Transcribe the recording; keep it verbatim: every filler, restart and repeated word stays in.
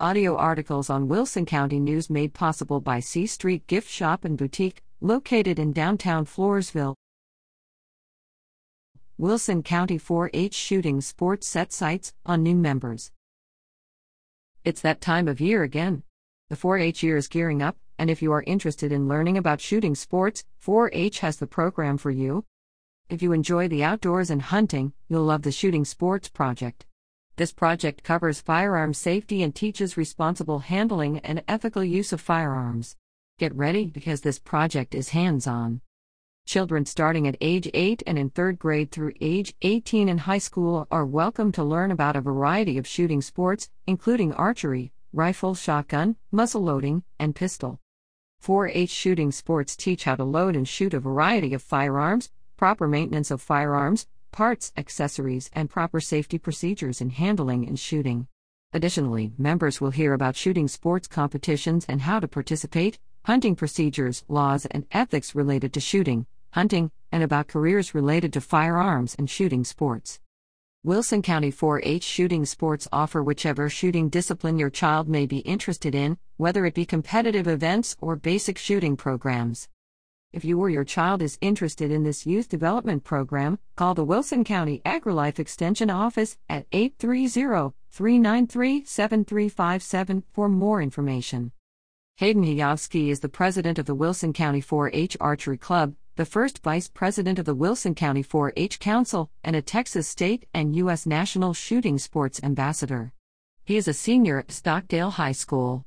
Audio articles on Wilson County News made possible by C Street Gift Shop and Boutique, located in downtown Floresville. Wilson County four H Shooting Sports set sights on new members. It's that time of year again. The four H year is gearing up, and if you are interested in learning about shooting sports, four H has the program for you. If you enjoy the outdoors and hunting, you'll love the Shooting Sports Project. This project covers firearm safety and teaches responsible handling and ethical use of firearms. Get ready because this project is hands-on. Children starting at age eight and in third grade through age eighteen in high school are welcome to learn about a variety of shooting sports, including archery, rifle, shotgun, muzzle loading, and pistol. four H shooting sports teach how to load and shoot a variety of firearms, proper maintenance of firearms, parts, accessories, and proper safety procedures in handling and shooting. Additionally, members will hear about shooting sports competitions and how to participate, hunting procedures, laws, and ethics related to shooting, hunting, and about careers related to firearms and shooting sports. Wilson County four H shooting sports offer whichever shooting discipline your child may be interested in, whether it be competitive events or basic shooting programs. If you or your child is interested in this youth development program, call the Wilson County AgriLife Extension Office at eight three zero, three nine three, seven three five seven for more information. Hayden Hiavsky is the president of the Wilson County four H Archery Club, the first vice president of the Wilson County four H Council, and a Texas State and U S National Shooting Sports Ambassador. He is a senior at Stockdale High School.